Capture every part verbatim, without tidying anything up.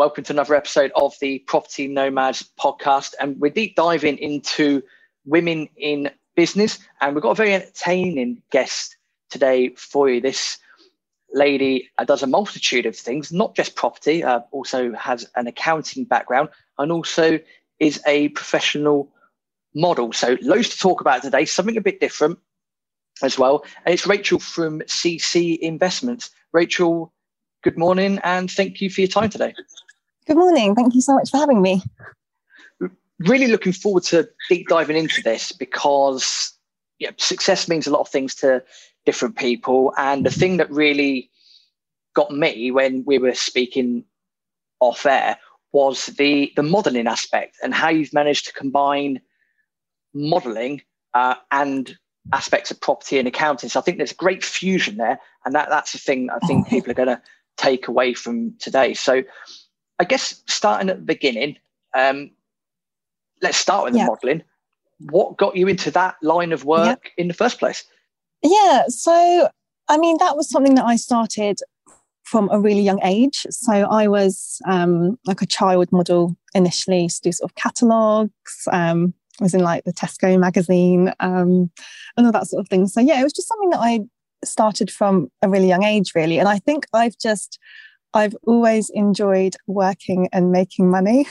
Welcome to another episode of the Property Nomads podcast. And we're deep diving into women in business. And we've got a very entertaining guest today for you. This lady does a multitude of things, not just property, uh, also has an accounting background and also is a professional model. So loads to talk about today, something a bit different as well. And it's Rachel from C S E E Investments. Rachel, good morning and thank you for your time today. Good morning. Thank you so much for having me. Really looking forward to deep diving into this because you know, success means a lot of things to different people. And the thing that really got me when we were speaking off air was the, the modelling aspect and how you've managed to combine modelling uh, and aspects of property and accounting. So I think there's great fusion there. And that, that's the thing I think people are going to take away from today. So I guess starting at the beginning, um, let's start with the yeah. modelling. What got you into that line of work yeah. in the first place? Yeah, so, I mean, that was something that I started from a really young age. So I was um, like a child model initially, used to do sort of catalogues, um, I was in like the Tesco magazine um, and all that sort of thing. So yeah, it was just something that I started from a really young age, really. And I think I've just, I've always enjoyed working and making money.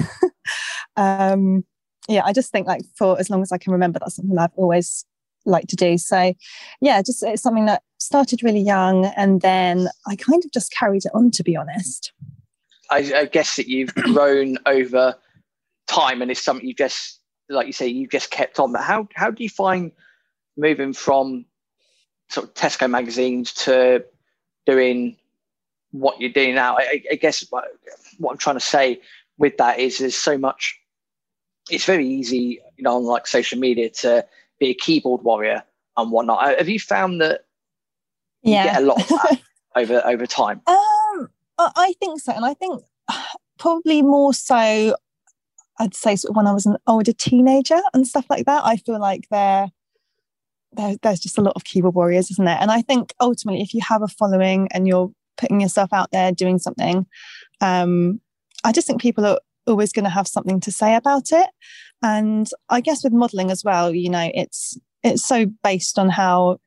um, yeah, I just think like for as long as I can remember, that's something that I've always liked to do. So yeah, just it's something that started really young and then I kind of just carried it on, to be honest. I, I guess that you've grown over time and it's something you just, like you say, you just kept on. But how, how do you find moving from sort of Tesco magazines to doing what you're doing now? I, I guess what, what I'm trying to say with that is there's so much, it's very easy, you know, on like social media to be a keyboard warrior and whatnot. Have you found that you yeah. get a lot of that over, over time? Um, I think so. And I think probably more so, I'd say sort of when I was an older teenager and stuff like that, I feel like they're, There, there's just a lot of keyboard warriors, isn't there? And I think ultimately if you have a following and you're putting yourself out there doing something, um, I just think people are always going to have something to say about it. And I guess with modelling as well, you know, it's it's so based on how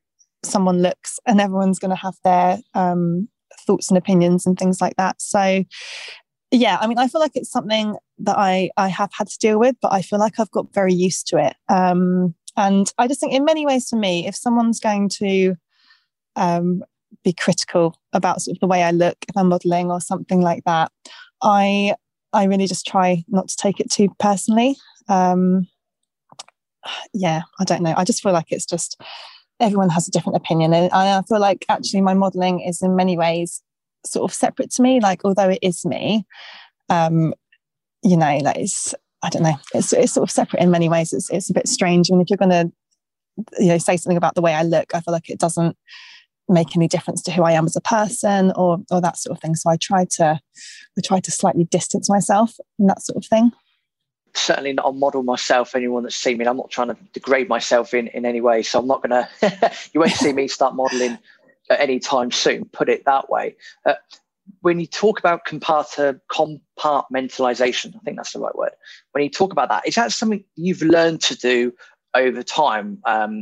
someone looks and everyone's going to have their um, thoughts and opinions and things like that. So yeah, I mean, I feel like it's something that I, I have had to deal with, but I feel like I've got very used to it. Um And I just think in many ways for me, if someone's going to um, be critical about sort of the way I look, if I'm modelling or something like that, I I really just try not to take it too personally. Um, yeah, I don't know. I just feel like it's just everyone has a different opinion. And I feel like actually my modelling is in many ways sort of separate to me. Like, although it is me, um, you know, like it's, I don't know. It's it's sort of separate in many ways. It's it's a bit strange. I mean, if you're going to, you know, say something about the way I look, I feel like it doesn't make any difference to who I am as a person or or that sort of thing. So I try to I try to slightly distance myself from that sort of thing. Certainly not a model myself. Anyone that's seen me, I'm not trying to degrade myself in in any way. So I'm not going to. You won't see me start modelling at any time soon. Put it that way. Uh, When you talk about compartmentalization, I think that's the right word. When you talk about that, is that something you've learned to do over time? Um,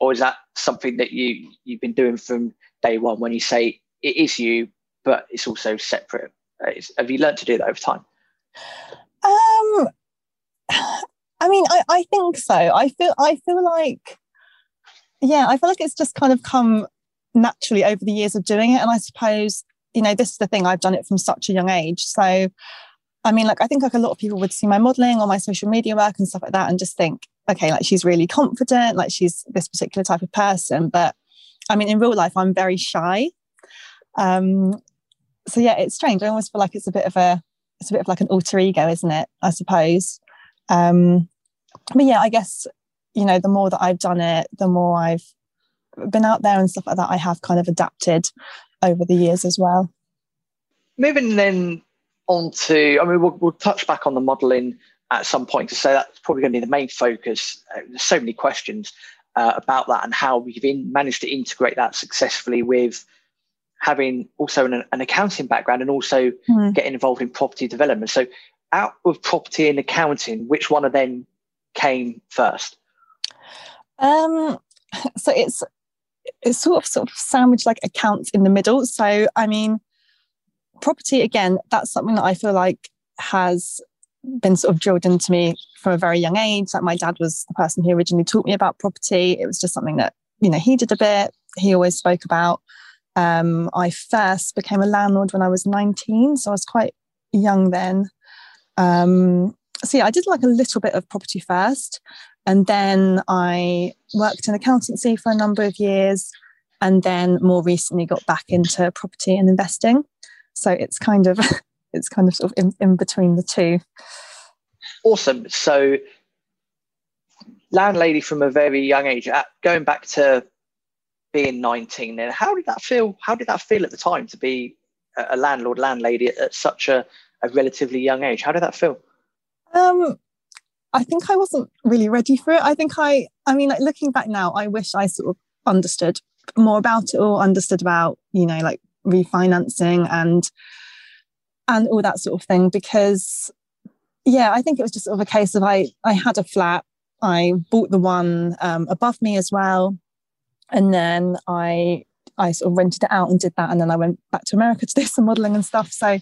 or is that something that you, you've been doing from day one when you say it is you, but it's also separate? It's, have you learned to do that over time? Um, I mean, I, I think so. I feel, I feel like, yeah, I feel like it's just kind of come naturally over the years of doing it. And I suppose, you know, this is the thing, I've done it from such a young age. So, I mean, like, I think like a lot of people would see my modelling or my social media work and stuff like that and just think, okay, like she's really confident, like she's this particular type of person. But I mean, in real life, I'm very shy. Um, so yeah, it's strange. I almost feel like it's a bit of a, it's a bit of like an alter ego, isn't it? I suppose. Um, but yeah, I guess, you know, the more that I've done it, the more I've been out there and stuff like that, I have kind of adapted over the years as well. Moving then on to, I mean, we'll, we'll touch back on the modelling at some point to say that's probably going to be the main focus. Uh, there's so many questions uh, about that and how we've in, managed to integrate that successfully with having also an, an accounting background and also mm. getting involved in property development. So out of property and accounting, which one of them came first? Um, so it's it's sort of sort of sandwiched like accounts in the middle. So I mean, property again, that's something that I feel like has been sort of drilled into me from a very young age. Like my dad was the person who originally taught me about property. It was just something that, you know, he did a bit. He always spoke about. Um, I first became a landlord when I was nineteen, so I was quite young then. Um, so yeah, I did like a little bit of property first, and then I worked in accountancy for a number of years, and then more recently got back into property and investing. So it's kind of it's kind of sort of in, in between the two. Awesome. So landlady from a very young age, going back to being nineteen, then how did that feel? How did that feel at the time to be a landlord, landlady at such a, a relatively young age? How did that feel? Um, I think I wasn't really ready for it. I think I, I mean, like looking back now, I wish I sort of understood more about it, or understood about, you know, like refinancing and, and all that sort of thing, because yeah, I think it was just sort of a case of I, I had a flat, I bought the one um, above me as well. And then I I sort of rented it out and did that. And then I went back to America to do some modelling and stuff. So,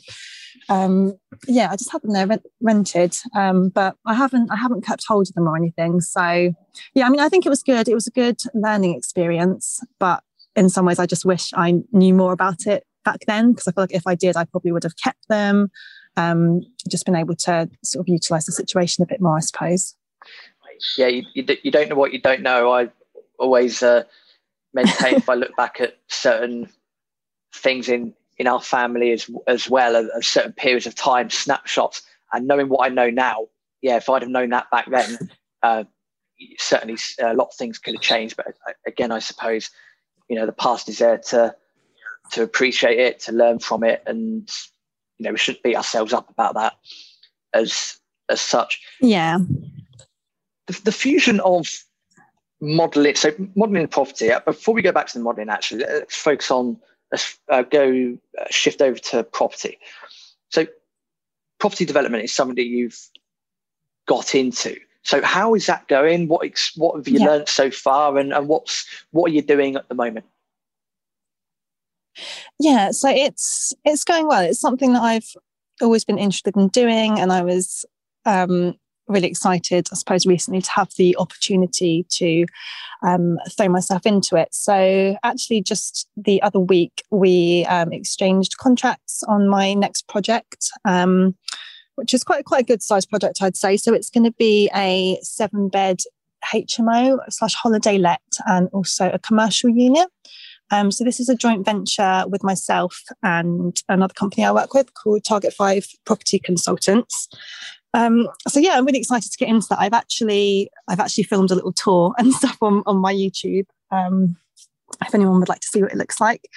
um, yeah, I just had them there rent, rented. Um, but I haven't I haven't kept hold of them or anything. So, yeah, I mean, I think it was good. It was a good learning experience. But in some ways, I just wish I knew more about it back then, because I feel like if I did, I probably would have kept them, um, just been able to sort of utilise the situation a bit more, I suppose. Yeah, you, you don't know what you don't know. I always... Uh... maintain if I look back at certain things in in our family as as well as certain periods of time, snapshots, and knowing what I know now, yeah, if I'd have known that back then, uh certainly a lot of things could have changed. But again, I suppose, you know, the past is there to to appreciate it, to learn from it, and you know, we shouldn't beat ourselves up about that as as such. Yeah, the, the fusion of modelling, so modelling property. Before we go back to the modelling, actually, let's focus on, let's uh, go uh, shift over to property. So property development is something that you've got into. So how is that going? What what have you yeah. learned so far, and, and what's what are you doing at the moment? Yeah, so it's it's going well. It's something that I've always been interested in doing, and I was. Um, really excited, I suppose, recently to have the opportunity to um, throw myself into it. So actually just the other week, we um, exchanged contracts on my next project, um, which is quite, quite a good size project, I'd say. So it's going to be a seven bed H M O slash holiday let, and also a commercial unit. Um, so this is a joint venture with myself and another company I work with called Target Five Property Consultants. Um, so yeah, I'm really excited to get into that. I've actually, I've actually filmed a little tour and stuff on, on my YouTube. Um, if anyone would like to see what it looks like.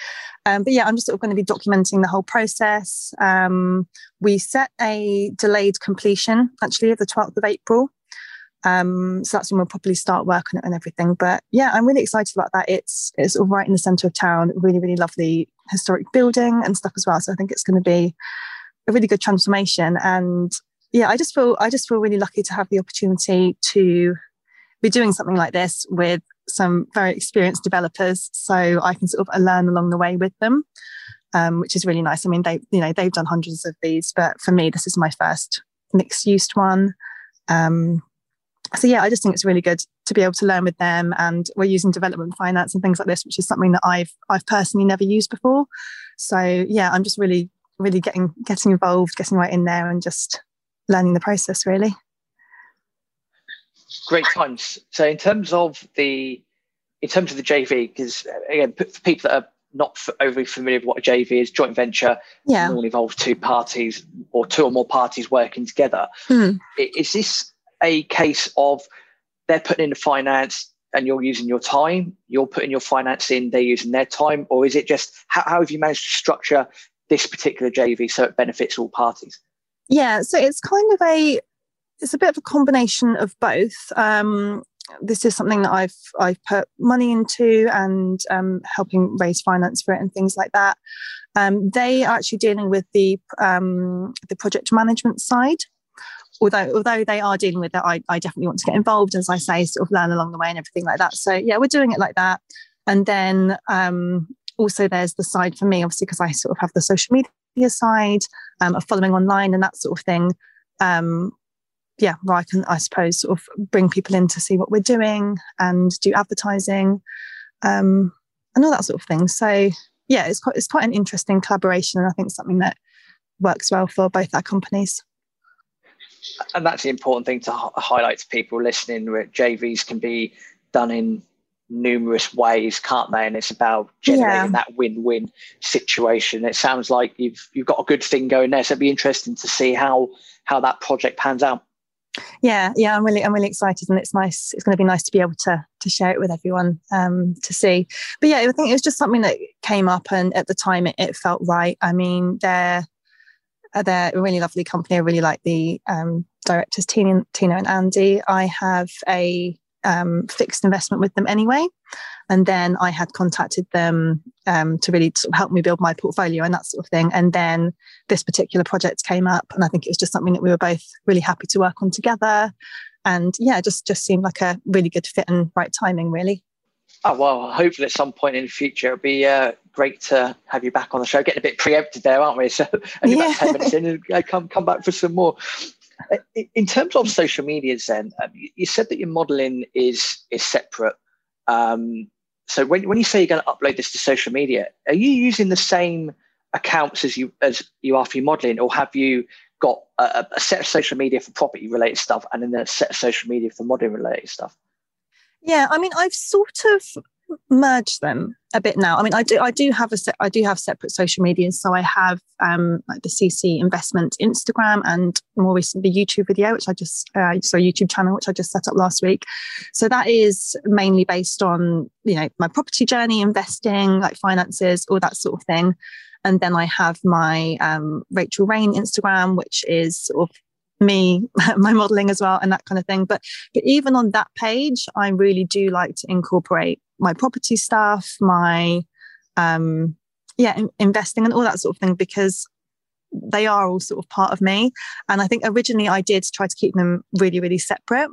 Um, but yeah, I'm just sort of going to be documenting the whole process. Um, we set a delayed completion actually of the twelfth of April. Um, so that's when we'll probably start work on it and everything. But yeah, I'm really excited about that. It's, it's all right in the centre of town, really, really lovely historic building and stuff as well. So I think it's going to be a really good transformation. And yeah, I just feel I just feel really lucky to have the opportunity to be doing something like this with some very experienced developers, so I can sort of learn along the way with them, um, which is really nice. I mean, they you know they've done hundreds of these, but for me, this is my first mixed-use one. Um, so yeah, I just think it's really good to be able to learn with them, and we're using development finance and things like this, which is something that I've I've personally never used before. So yeah, I'm just really really getting getting involved, getting right in there, and just learning the process, really. Great times. So in terms of the in terms of the J V, because again, for people that are not overly familiar with what a J V is, joint venture yeah. normally involves two parties or two or more parties working together. Mm. Is this a case of they're putting in the finance and you're using your time, you're putting your finance in, they're using their time, or is it just how, how have you managed to structure this particular J V so it benefits all parties? Yeah, so it's kind of a, it's a bit of a combination of both. Um, this is something that I've I've put money into and um, helping raise finance for it and things like that. Um, they are actually dealing with the um, the project management side. Although, although they are dealing with it, I, I definitely want to get involved, as I say, sort of learn along the way and everything like that. So yeah, we're doing it like that. And then um, also there's the side for me, obviously, because I sort of have the social media side um, of following online and that sort of thing. Um, yeah, where I can, I suppose, sort of bring people in to see what we're doing and do advertising um, and all that sort of thing. So yeah, it's quite, it's quite an interesting collaboration, and I think something that works well for both our companies. And that's the important thing to highlight to people listening. J Vs can be done in numerous ways, can't they? And it's about generating yeah. that win-win situation. It sounds like you've you've got a good thing going there, so it'd be interesting to see how how that project pans out. Yeah, yeah, I'm really I'm really excited, and it's nice. It's going to be nice to be able to to share it with everyone um, to see. But yeah, I think it was just something that came up, and at the time it, it felt right. I mean, they're. They're a really lovely company. I really like the um, directors, Tino and Andy. I have a um, fixed investment with them anyway. And then I had contacted them um, to really sort of help me build my portfolio and that sort of thing. And then this particular project came up, and I think it was just something that we were both really happy to work on together. And yeah, just just seemed like a really good fit and right timing, really. Oh, well, hopefully at some point in the future, it'll be uh, great to have you back on the show. Getting a bit preempted there, aren't we? So only yeah. about ten minutes in, and I come, come back for some more. In terms of social medias then, um, you said that your modelling is is separate. Um, so when, when you say you're going to upload this to social media, are you using the same accounts as you, as you are for your modelling, or have you got a, a set of social media for property-related stuff and then a set of social media for modelling-related stuff? Yeah, I mean, I've sort of merged them a bit now. I mean, I do, I do have a, se- I do have separate social medias. So I have um, like the C S E E Investments Instagram, and more recently the YouTube video, which I just, uh, so YouTube channel, which I just set up last week. So that is mainly based on, you know, my property journey, investing, like finances, all that sort of thing. And then I have my um, Rachel Rain Instagram, which is sort of me, my modeling as well, and that kind of thing. But but even on that page, I really do like to incorporate my property stuff, my um yeah in- investing and all that sort of thing, because they are all sort of part of me. And I think originally I did try to keep them really really separate,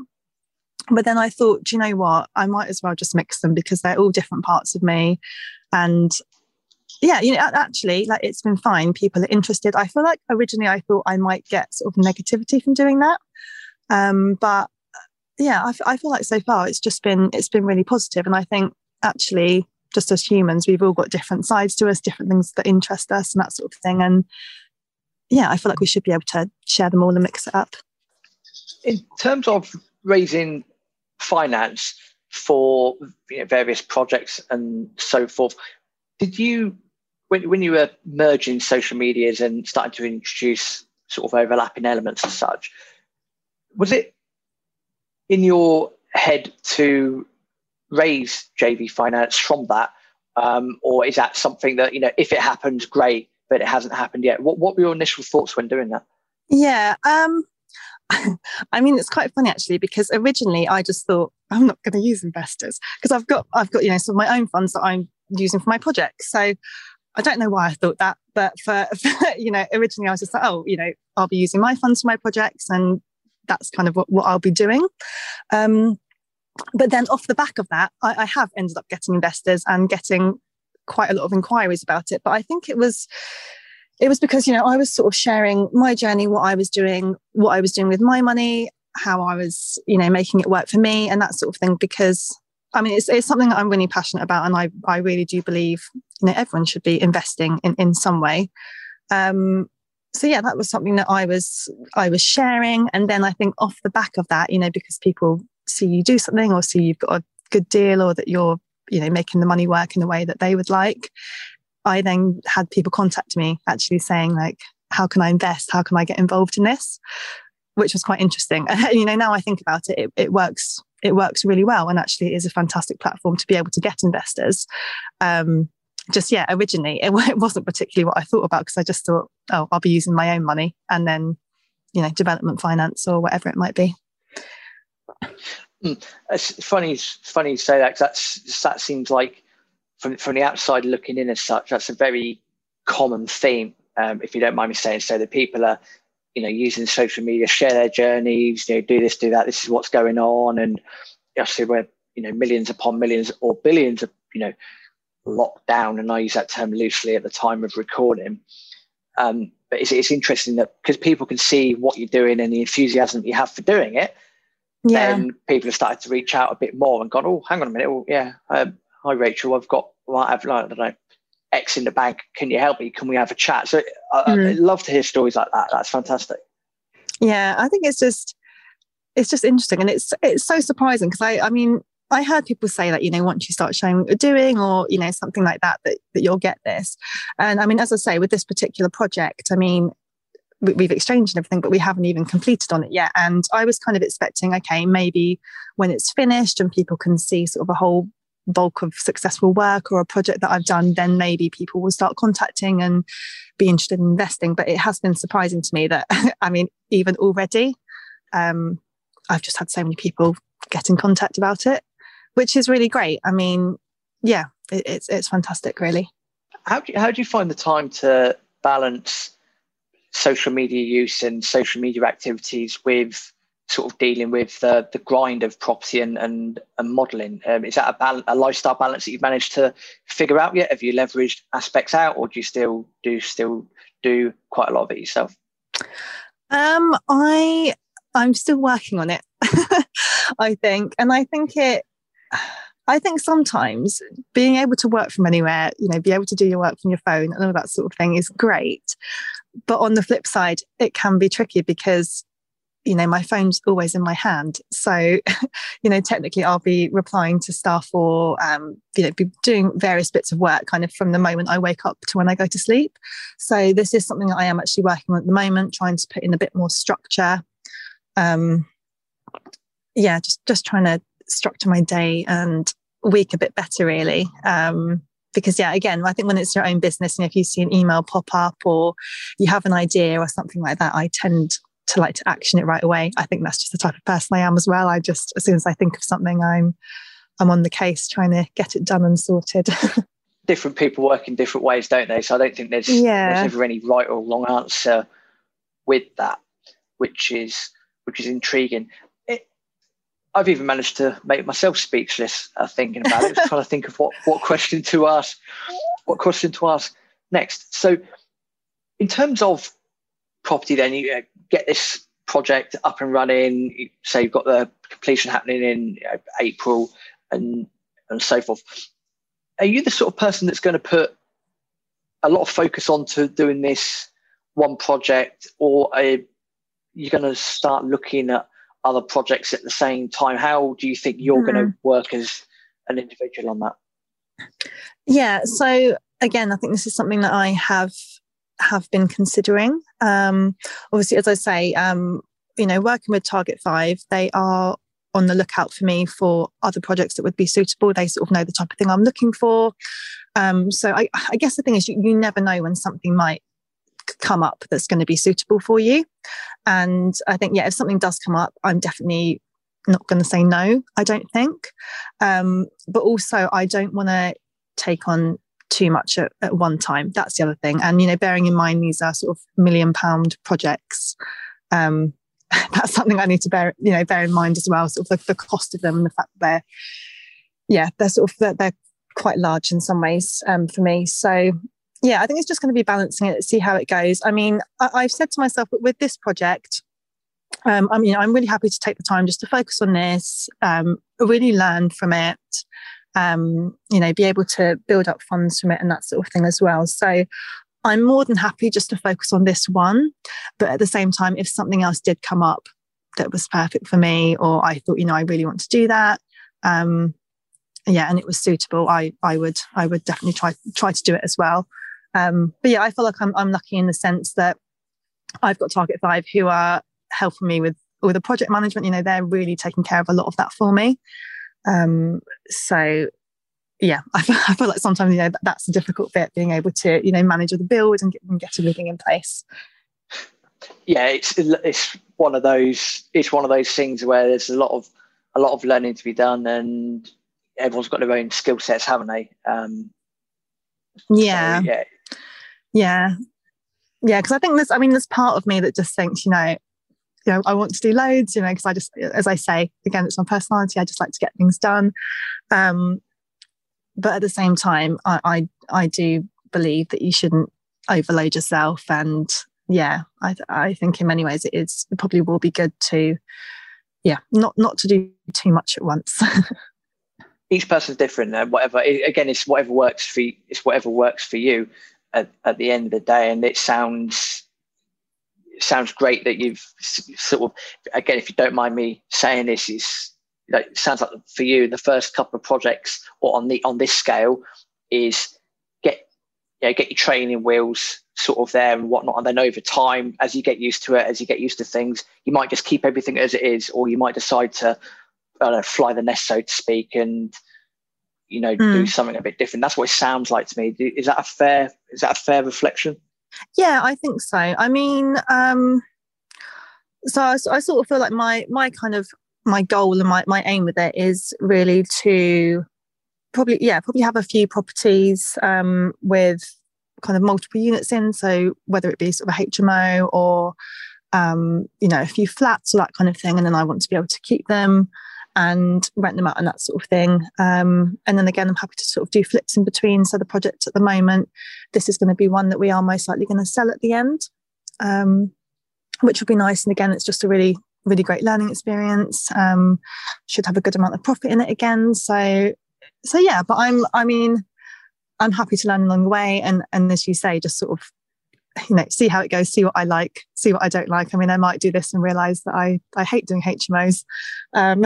but then I thought, do you know what, I might as well just mix them, because they're all different parts of me. And yeah, you know, actually, like, it's been fine. People are interested. I feel like originally I thought I might get sort of negativity from doing that. Um, but yeah, I, f- I feel like so far it's just been, it's been really positive. And I think actually, just as humans, we've all got different sides to us, different things that interest us and that sort of thing. And yeah, I feel like we should be able to share them all and mix it up. In terms of raising finance for, you know, various projects and so forth, did you, when, when you were merging social medias and starting to introduce sort of overlapping elements and such, was it in your head to raise J V finance from that? Um, or is that something that, you know, if it happens, great, but it hasn't happened yet? What, what were your initial thoughts when doing that? Yeah. Um... I mean, it's quite funny actually, because originally I just thought, I'm not going to use investors, because I've got, I've got, you know, some of my own funds that I'm using for my projects. So I don't know why I thought that, but for, for, you know, originally I was just like, oh, you know, I'll be using my funds for my projects, and that's kind of what, what I'll be doing. Um, but then off the back of that, I, I have ended up getting investors and getting quite a lot of inquiries about it. But I think it was... It was because, you know, I was sort of sharing my journey, what I was doing, what I was doing with my money, how I was, you know, making it work for me and that sort of thing. Because, I mean, it's, it's something that I'm really passionate about. And I, I really do believe, you know, everyone should be investing in, in some way. Um, so, yeah, that was something that I was I was sharing. And then I think off the back of that, you know, because people see you do something or see you've got a good deal or that you're, you know, making the money work in the way that they would like, I then had people contact me actually saying, like, how can I invest? How can I get involved in this? Which was quite interesting. And, you know, now I think about it, it, it works, it works really well. And actually it is a fantastic platform to be able to get investors. Um, just, yeah, originally it, it wasn't particularly what I thought about, because I just thought, oh, I'll be using my own money and then, you know, development finance or whatever it might be. It's funny, funny you say that, because that's, that seems like, from, from the outside looking in as such, that's a very common theme, um, if you don't mind me saying so. That people are, you know, using social media, share their journeys, you know, do this, do that, this is what's going on. And obviously we're, you know, millions upon millions or billions of, you know, locked down, and I use that term loosely at the time of recording. Um, but it's, it's interesting that because people can see what you're doing and the enthusiasm that you have for doing it, yeah. Then people have started to reach out a bit more and gone, oh, hang on a minute. Oh, yeah. Um, hi, Rachel. I've got, well, I've, I don't know, X in the bank. Can you help me? Can we have a chat? So I, mm. I'd love to hear stories like that. That's fantastic. Yeah, I think it's just, it's just interesting. And it's, it's so surprising, because I, I mean, I heard people say that, you know, once you start showing what you're doing, or, you know, something like that, that, that you'll get this. And I mean, as I say, with this particular project, I mean, we, we've exchanged and everything, but we haven't even completed on it yet. And I was kind of expecting, okay, maybe when it's finished and people can see sort of a whole bulk of successful work or a project that I've done, then maybe people will start contacting and be interested in investing. But it has been surprising to me that, I mean, even already, um, I've just had so many people get in contact about it, which is really great. I mean, yeah, it, it's it's fantastic, really. How do you, how do you find the time to balance social media use and social media activities with sort of dealing with uh, the grind of property and and, and modelling? Um, is that a, bal- a lifestyle balance that you've managed to figure out yet? Have you leveraged aspects out, or do you still do still do quite a lot of it yourself? Um, I I'm still working on it, I think, and I think it. I think sometimes being able to work from anywhere, you know, be able to do your work from your phone and all that sort of thing is great. But on the flip side, it can be tricky because, you know, my phone's always in my hand. So, you know, technically I'll be replying to stuff or, um, you know, be doing various bits of work kind of from the moment I wake up to when I go to sleep. So this is something that I am actually working on at the moment, trying to put in a bit more structure. Um, yeah, just, just trying to structure my day and week a bit better, really, um because yeah again I think when it's your own business, and you know, if you see an email pop up or you have an idea or something like that, I tend to like to action it right away. I think that's just the type of person I am as well. I just, as soon as I think of something, I'm I'm on the case trying to get it done and sorted. Different people work in different ways, don't they? So I don't think there's, yeah. there's never any right or wrong answer with that, which is which is intriguing. I've even managed to make myself speechless uh, thinking about it. I was trying to think of what, what question to ask, what question to ask next. So in terms of property, then you uh, get this project up and running. You, so you've got the completion happening in you know, April and, and so forth. Are you the sort of person that's going to put a lot of focus onto doing this one project, or are you going to start looking at other projects at the same time? How do you think you're mm. going to work as an individual on that? Yeah, so again, I think this is something that I have have been considering. Um, obviously, as I say, um, you know, working with Target Five, they are on the lookout for me for other projects that would be suitable. They sort of know the type of thing I'm looking for. Um, so I, I guess the thing is, you, you never know when something might come up that's going to be suitable for you. And I think, yeah, if something does come up, I'm definitely not going to say no, I don't think. Um, but also I don't want to take on too much at, at one time. That's the other thing. And, you know, bearing in mind, these are sort of million pound projects. Um, that's something I need to bear, you know, bear in mind as well, sort of the, the cost of them and the fact that they're, yeah, they're sort of, they're, they're quite large in some ways um, for me. So yeah, I think it's just going to be balancing it, see how it goes. I mean, I, I've said to myself, with this project, um, I mean, I'm really happy to take the time just to focus on this, um, really learn from it, um, you know, be able to build up funds from it and that sort of thing as well. So I'm more than happy just to focus on this one. But at the same time, if something else did come up that was perfect for me, or I thought, you know, I really want to do that, um, yeah, and it was suitable, I I would I would definitely try try to do it as well. Um, but yeah, I feel like I'm, I'm lucky in the sense that I've got Target Five who are helping me with all the project management. You know, they're really taking care of a lot of that for me. Um, so yeah, I feel, I feel like sometimes, you know, that, that's a difficult bit, being able to, you know, manage the build and get, and get everything in place. Yeah, it's it's one of those it's one of those things where there's a lot of a lot of learning to be done, and everyone's got their own skill sets, haven't they? Um, yeah. So, yeah. Yeah. Yeah. Because I think there's, I mean, there's part of me that just thinks, you know, you know, I want to do loads, you know, because I just, as I say, again, it's my personality. I just like to get things done. Um, but at the same time, I, I, I do believe that you shouldn't overload yourself. And yeah, I, I think in many ways it is, it probably will be good to, yeah, not, not to do too much at once. Each person's different, and whatever, it, again, it's whatever works for you, it's whatever works for you at, at the end of the day. And it sounds, it sounds great that you've sort of, again, if you don't mind me saying this, is, you know, it sounds like for you, the first couple of projects or on the, on this scale is get, you know, get your training wheels sort of there and whatnot. And then over time, as you get used to it, as you get used to things, you might just keep everything as it is, or you might decide to, I don't know, fly the nest, so to speak, and, you know, mm. do something a bit different. That's what it sounds like to me. Is that a fair, is that a fair reflection? Yeah, I think so. I mean, um, so I, I sort of feel like my, my kind of, my goal and my, my aim with it is really to probably, yeah, probably have a few properties um, with kind of multiple units in. So whether it be sort of a H M O or, um, you know, a few flats or that kind of thing. And then I want to be able to keep them and rent them out and that sort of thing. Um, and then again, I'm happy to sort of do flips in between. So the project at the moment, this is going to be one that we are most likely going to sell at the end, um, which will be nice. And again, it's just a really, really great learning experience. Um, should have a good amount of profit in it again. So, so yeah, but I'm, I mean, I'm happy to learn along the way. And, and as you say, just sort of, you know, see how it goes, see what I like, see what I don't like. I mean, I might do this and realize that I, I hate doing H M Os. Um,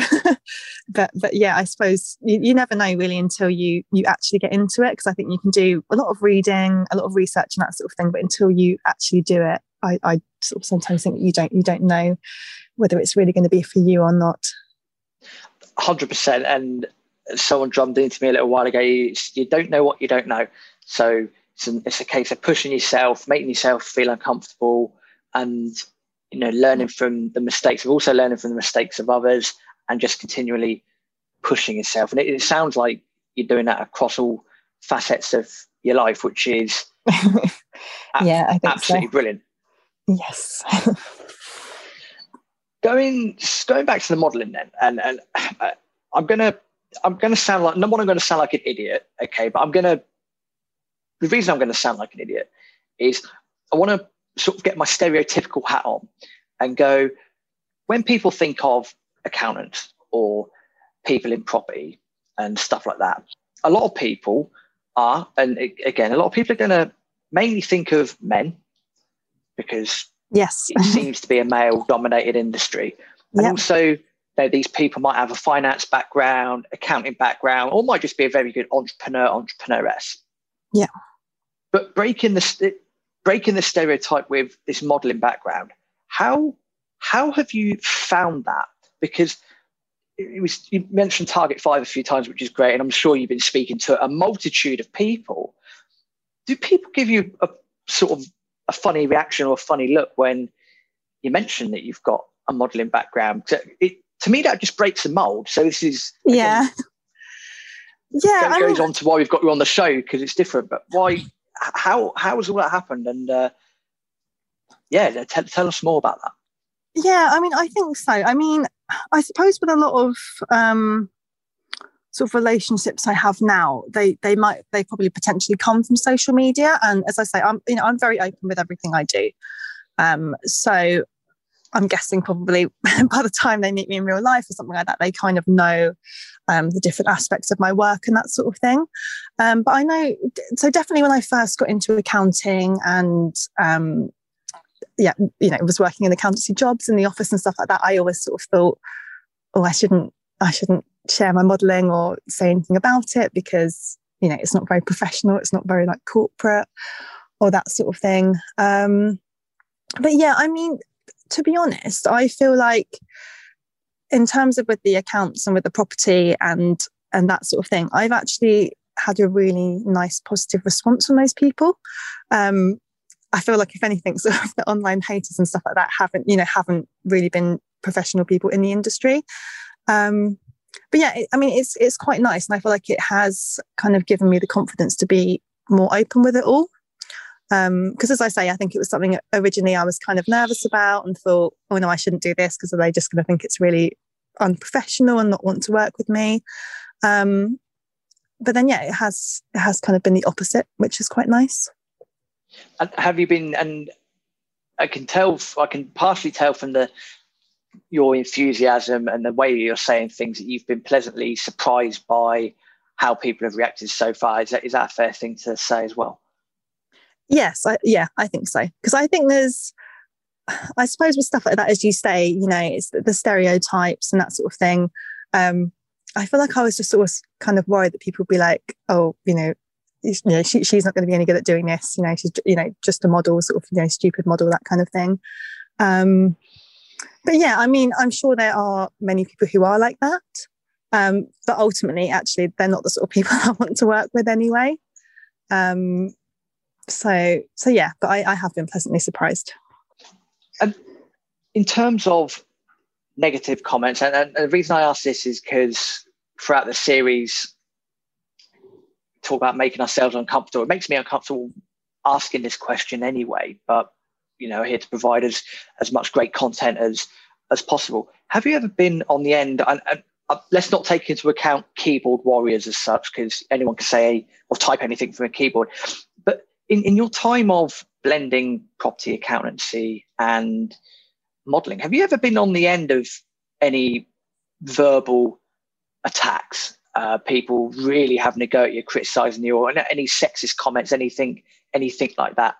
but, but yeah, I suppose you, you never know really until you, you actually get into it. Cause I think you can do a lot of reading, a lot of research and that sort of thing, but until you actually do it, I, I sort of sometimes think you don't, you don't know whether it's really going to be for you or not. one hundred percent. And someone drummed into me a little while ago, it's, you don't know what you don't know. So it's, an, it's a case of pushing yourself, making yourself feel uncomfortable, and, you know, learning from the mistakes, but also learning from the mistakes of others, and just continually pushing yourself. And it, it sounds like you're doing that across all facets of your life, which is yeah, I think absolutely so. Brilliant. Yes. Going going back to the modelling then, and and uh, I'm gonna I'm gonna sound like, number one, I'm gonna sound like an idiot, okay? But I'm gonna the reason I'm gonna sound like an idiot is I want to sort of get my stereotypical hat on and go, when people think of accountants or people in property and stuff like that, a lot of people are, and again, a lot of people are gonna mainly think of men, because yes, it seems to be a male-dominated industry. And yep. also, you know, these people might have a finance background, accounting background, or might just be a very good entrepreneur, entrepreneuress. Yeah. But breaking the st- breaking the stereotype with this modelling background, how how have you found that? Because it was, you mentioned Target Five a few times, which is great, and I'm sure you've been speaking to a multitude of people. Do people give you a sort of a funny reaction or a funny look when you mention that you've got a modeling background? So it, to me, that just breaks the mold. So this is, again, yeah. Yeah. It goes on to why we've got you on the show, because it's different, but why, how, how has all that happened? And uh, yeah, t- tell us more about that. Yeah. I mean, I think so. I mean, I suppose with a lot of um, sort of relationships I have now, they they might they probably potentially come from social media. And as I say, I'm you know I'm very open with everything I do, um so I'm guessing probably by the time they meet me in real life or something like that, they kind of know um the different aspects of my work and that sort of thing. Um but I know, so definitely when I first got into accounting and um yeah you know was working in accountancy jobs in the office and stuff like that, I always sort of thought, oh I shouldn't I shouldn't share my modelling or say anything about it, because you know it's not very professional, it's not very like corporate or that sort of thing. Um but yeah, I mean, to be honest, I feel like in terms of with the accounts and with the property and and that sort of thing, I've actually had a really nice positive response from those people. um I feel like if anything, sort of the online haters and stuff like that haven't you know haven't really been professional people in the industry. Um, but yeah, it, I mean, it's it's quite nice. And I feel like it has kind of given me the confidence to be more open with it all. Because um, as I say, I think it was something originally I was kind of nervous about and thought, oh no, I shouldn't do this because are they just going to think it's really unprofessional and not want to work with me? Um, but then, yeah, it has it has kind of been the opposite, which is quite nice. And have you been? And I can tell, I can partially tell from the your enthusiasm and the way you're saying things that you've been pleasantly surprised by how people have reacted so far. Is that is that a fair thing to say as well? Yes, I, yeah, I think so. Because I think there's, I suppose with stuff like that, as you say, you know, it's the, the stereotypes and that sort of thing. Um, I feel like I was just always kind of worried that people would be like, oh, you know, you know she, she's not going to be any good at doing this. You know, she's, you know, just a model, sort of, you know, stupid model, that kind of thing. Um, but yeah, I mean, I'm sure there are many people who are like that. Um, but ultimately, actually, they're not the sort of people I want to work with anyway. Um So, so yeah, but I, I have been pleasantly surprised. And in terms of negative comments, and, and the reason I ask this is because throughout the series, talk about making ourselves uncomfortable. It makes me uncomfortable asking this question anyway, but, you know, here to provide us as much great content as, as possible. Have you ever been on the end, and, and uh, let's not take into account keyboard warriors as such, because anyone can say or type anything from a keyboard, but In, in your time of blending property accountancy and modelling, have you ever been on the end of any verbal attacks? Uh, people really having a go at you, criticising you, or any sexist comments, anything, anything like that?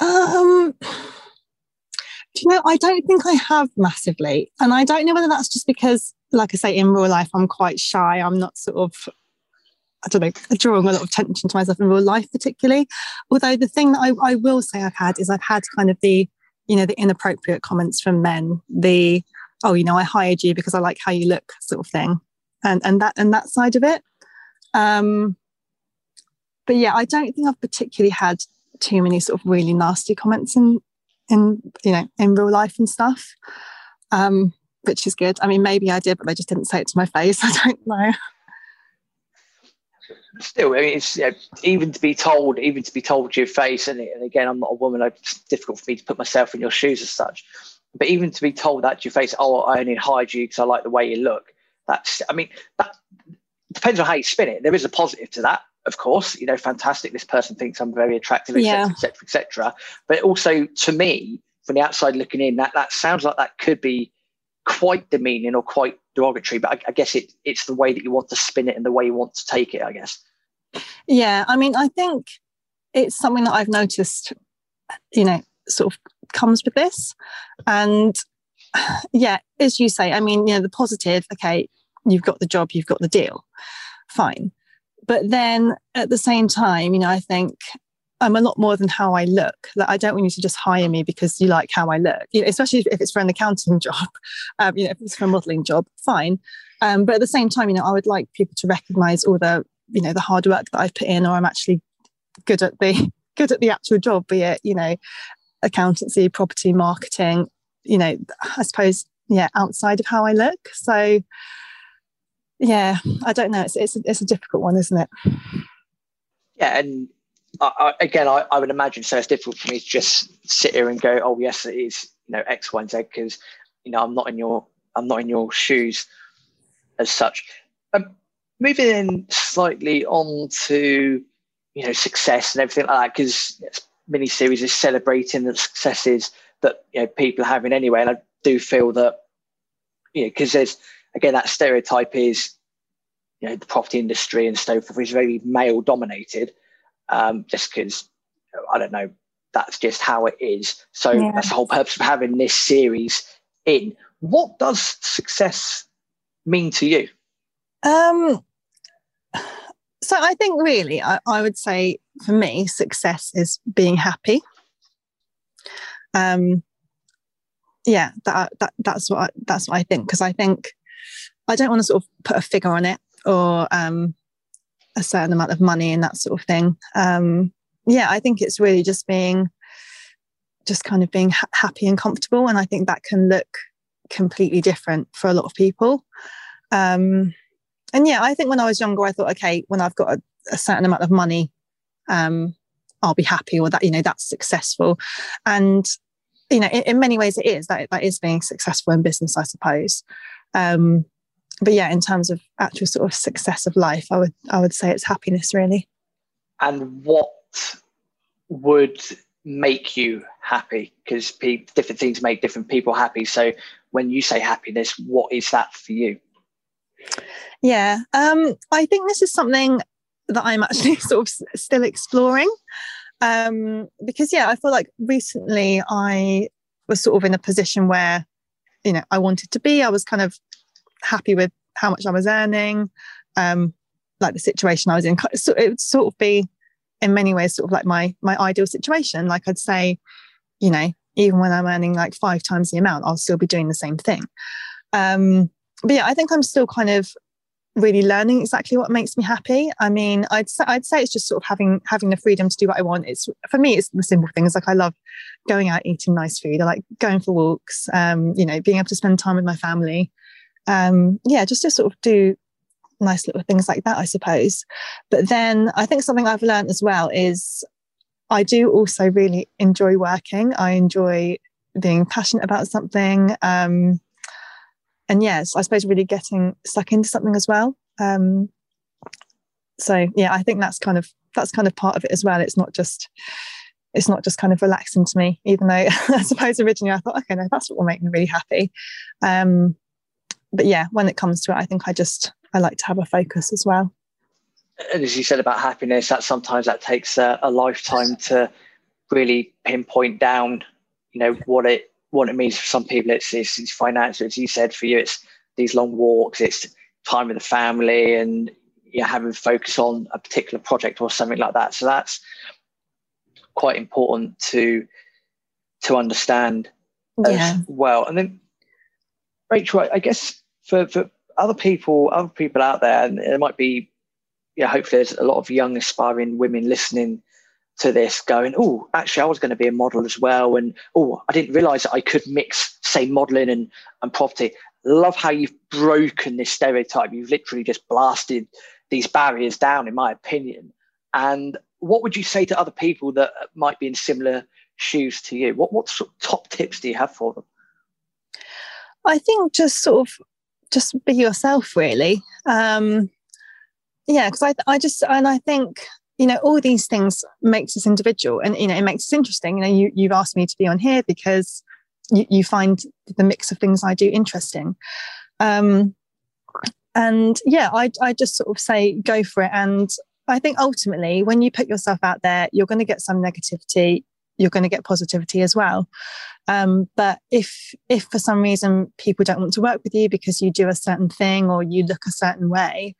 Um, do you know, I don't think I have massively. And I don't know whether that's just because, like I say, in real life, I'm quite shy. I'm not sort of... I don't know, drawing a lot of attention to myself in real life particularly. Although the thing that I, I will say I've had is I've had kind of the, you know, the inappropriate comments from men, the, oh, you know, I hired you because I like how you look sort of thing. And and that and that side of it. Um, but yeah, I don't think I've particularly had too many sort of really nasty comments in, in you know, in real life and stuff, um, which is good. I mean, maybe I did, but I just didn't say it to my face. I don't know. Still, I mean, it's, you know, even to be told, even to be told to your face, and, and again, I'm not a woman, it's difficult for me to put myself in your shoes as such, but even to be told that to your face, oh, I only hired you because I like the way you look, that's, I mean, that depends on how you spin it. There is a positive to that, of course, you know, fantastic, this person thinks I'm very attractive, et cetera, et cetera, et cetera. But also, to me, from the outside looking in, that, that sounds like that could be quite demeaning or quite derogatory, but I, I guess it it's the way that you want to spin it and the way you want to take it, I guess. Yeah, I mean, I think it's something that I've noticed, you know, sort of comes with this. And yeah, as you say, I mean, you know, the positive, okay, you've got the job, you've got the deal, fine. But then at the same time, you know, I think I'm a lot more than how I look. Like, I don't want you to just hire me because you like how I look, you know, especially if it's for an accounting job, um, you know, if it's for a modelling job, fine. Um, but at the same time, you know, I would like people to recognise all the, you know, the hard work that I've put in, or I'm actually good at the good at the actual job, be it, you know, accountancy, property, marketing, you know, I suppose, yeah, outside of how I look. So, yeah, I don't know. It's it's a, it's a difficult one, isn't it? Yeah, and I, again, I, I would imagine so. It's difficult for me to just sit here and go, "Oh, yes, it is." You know, X, Y, and Z, because you know I'm not in your I'm not in your shoes as such. Um, moving in slightly on to you know success and everything like that, because this mini series is celebrating the successes that you know people are having anyway, and I do feel that you know because there's again that stereotype is you know the property industry and so forth is very male dominated. Um, just because, I don't know, that's just how it is. So yeah. That's the whole purpose of having this series in. What does success mean to you? Um, so I think really, I, I would say for me, success is being happy. Um, yeah, that that that's what I, that's what I think, because I think I don't want to sort of put a figure on it or. Um, a certain amount of money and that sort of thing. Um, yeah, I think it's really just being, just kind of being ha- happy and comfortable. And I think that can look completely different for a lot of people. Um, and yeah, I think when I was younger, I thought, okay, when I've got a, a certain amount of money, um, I'll be happy, or that, you know, that's successful. And, you know, in, in many ways it is, that that is being successful in business, I suppose. Um, but yeah, in terms of actual sort of success of life, I would, I would say it's happiness, really. And what would make you happy? Because pe- different things make different people happy. So when you say happiness, what is that for you? Yeah, um, I think this is something that I'm actually sort of s- still exploring. Um, because, yeah, I feel like recently I was sort of in a position where, you know, I wanted to be. I was kind of happy with how much I was earning, um, like the situation I was in. So it would sort of be, in many ways, sort of like my my ideal situation. Like I'd say, you know, even when I'm earning like five times the amount, I'll still be doing the same thing. Um, but yeah, I think I'm still kind of really learning exactly what makes me happy. I mean, I'd say, I'd say it's just sort of having having the freedom to do what I want. It's, for me, it's the simple things. Like I love going out, eating nice food. I like going for walks, um, you know, being able to spend time with my family. Um, yeah, just to sort of do nice little things like that, I suppose. But then I think something I've learned as well is I do also really enjoy working. I enjoy being passionate about something. Um, and yes, I suppose really getting stuck into something as well. Um, so yeah, I think that's kind of, that's kind of part of it as well. It's not just, it's not just kind of relaxing to me, even though I suppose originally I thought, okay, no, that's what will make me really happy. Um, but yeah, when it comes to it, I think I just, I like to have a focus as well. And as you said about happiness, that sometimes that takes a, a lifetime to really pinpoint down, you know, what it what it means for some people. It's, it's, it's financial, as you said. For you, it's these long walks, it's time with the family, and you're having focus on a particular project or something like that. So that's quite important to to understand yeah. as well. And then, Rachel, I guess for for other people, other people out there, and there might be, you know, hopefully there's a lot of young aspiring women listening to this going, oh, actually I was going to be a model as well. And oh, I didn't realize that I could mix, say, modeling and, and property. Love how you've broken this stereotype. You've literally just blasted these barriers down, in my opinion. And what would you say to other people that might be in similar shoes to you? What, what sort of top tips do you have for them? I think just sort of, just be yourself, really. Um, yeah, because I, I just, and I think, you know, all these things makes us individual, and, you know, it makes us interesting. You know, you, you've asked me to be on here because you, you find the mix of things I do interesting. Um, and yeah, I, I just sort of say, go for it. And I think ultimately when you put yourself out there, you're going to get some negativity, you're going to get positivity as well. Um, but if if for some reason people don't want to work with you because you do a certain thing or you look a certain way,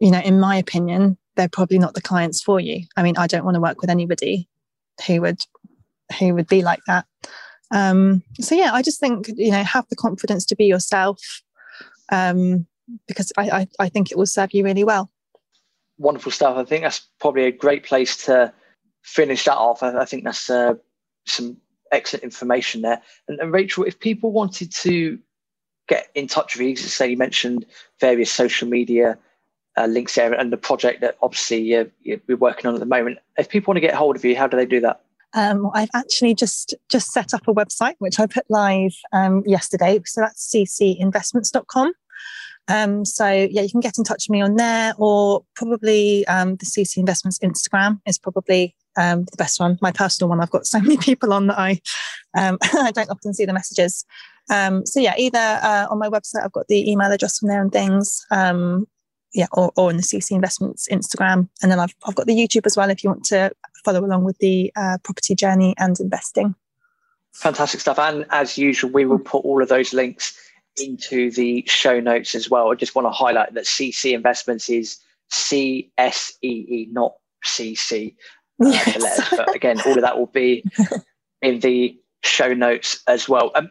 you know, in my opinion, they're probably not the clients for you. I mean, I don't want to work with anybody who would who would be like that. Um, so yeah, I just think, you know, have the confidence to be yourself, um, because I, I, I think it will serve you really well. Wonderful stuff. I think that's probably a great place to finish that off. I think that's uh, some excellent information there. And, and Rachel, if people wanted to get in touch with you, say you mentioned various social media uh, links there and the project that obviously you're, you're working on at the moment. If people want to get hold of you, how do they do that? Um, I've actually just just set up a website, which I put live um, yesterday. So that's c c e investments dot com. Um, so yeah, you can get in touch with me on there, or probably um, the C S E E Investments Instagram is probably um, the best one. My personal one, I've got so many people on that I um, I don't often see the messages. Um, so yeah, either uh, on my website, I've got the email address from there and things. Um, yeah, or, or on the C S E E Investments Instagram, and then I've I've got the YouTube as well if you want to follow along with the uh, property journey and investing. Fantastic stuff, and as usual, we will put all of those links into the show notes as well. I just want to highlight that C S E E Investments is C S E E, not C C. Uh, yes. The letters. But again, all of that will be in the show notes as well. Um,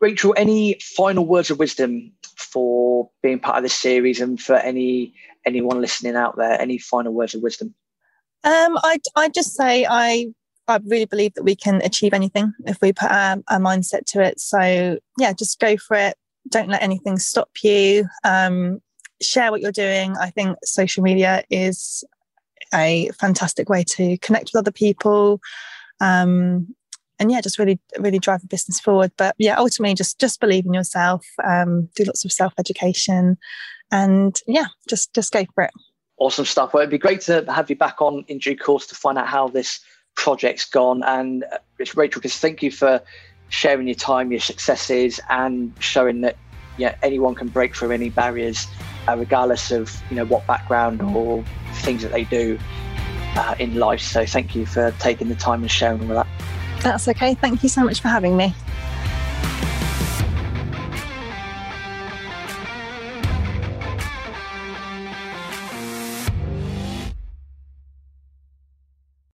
Rachel, any final words of wisdom for being part of this series and for any anyone listening out there? Any final words of wisdom? Um, I I just say I I really believe that we can achieve anything if we put our, our mindset to it. So yeah, just go for it. Don't let anything stop you. Um, share what you're doing. I think social media is a fantastic way to connect with other people. Um, and yeah, just really, really drive a business forward. But yeah, ultimately just, just believe in yourself, um, do lots of self-education, and yeah, just, just go for it. Awesome stuff. Well, it'd be great to have you back on in due course to find out how this project's gone. And uh, Rachel, just thank you for sharing your time, your successes, and showing that yeah, anyone can break through any barriers, uh, regardless of you know what background or things that they do uh, in life. So thank you for taking the time and sharing all that. That's okay. Thank you so much for having me.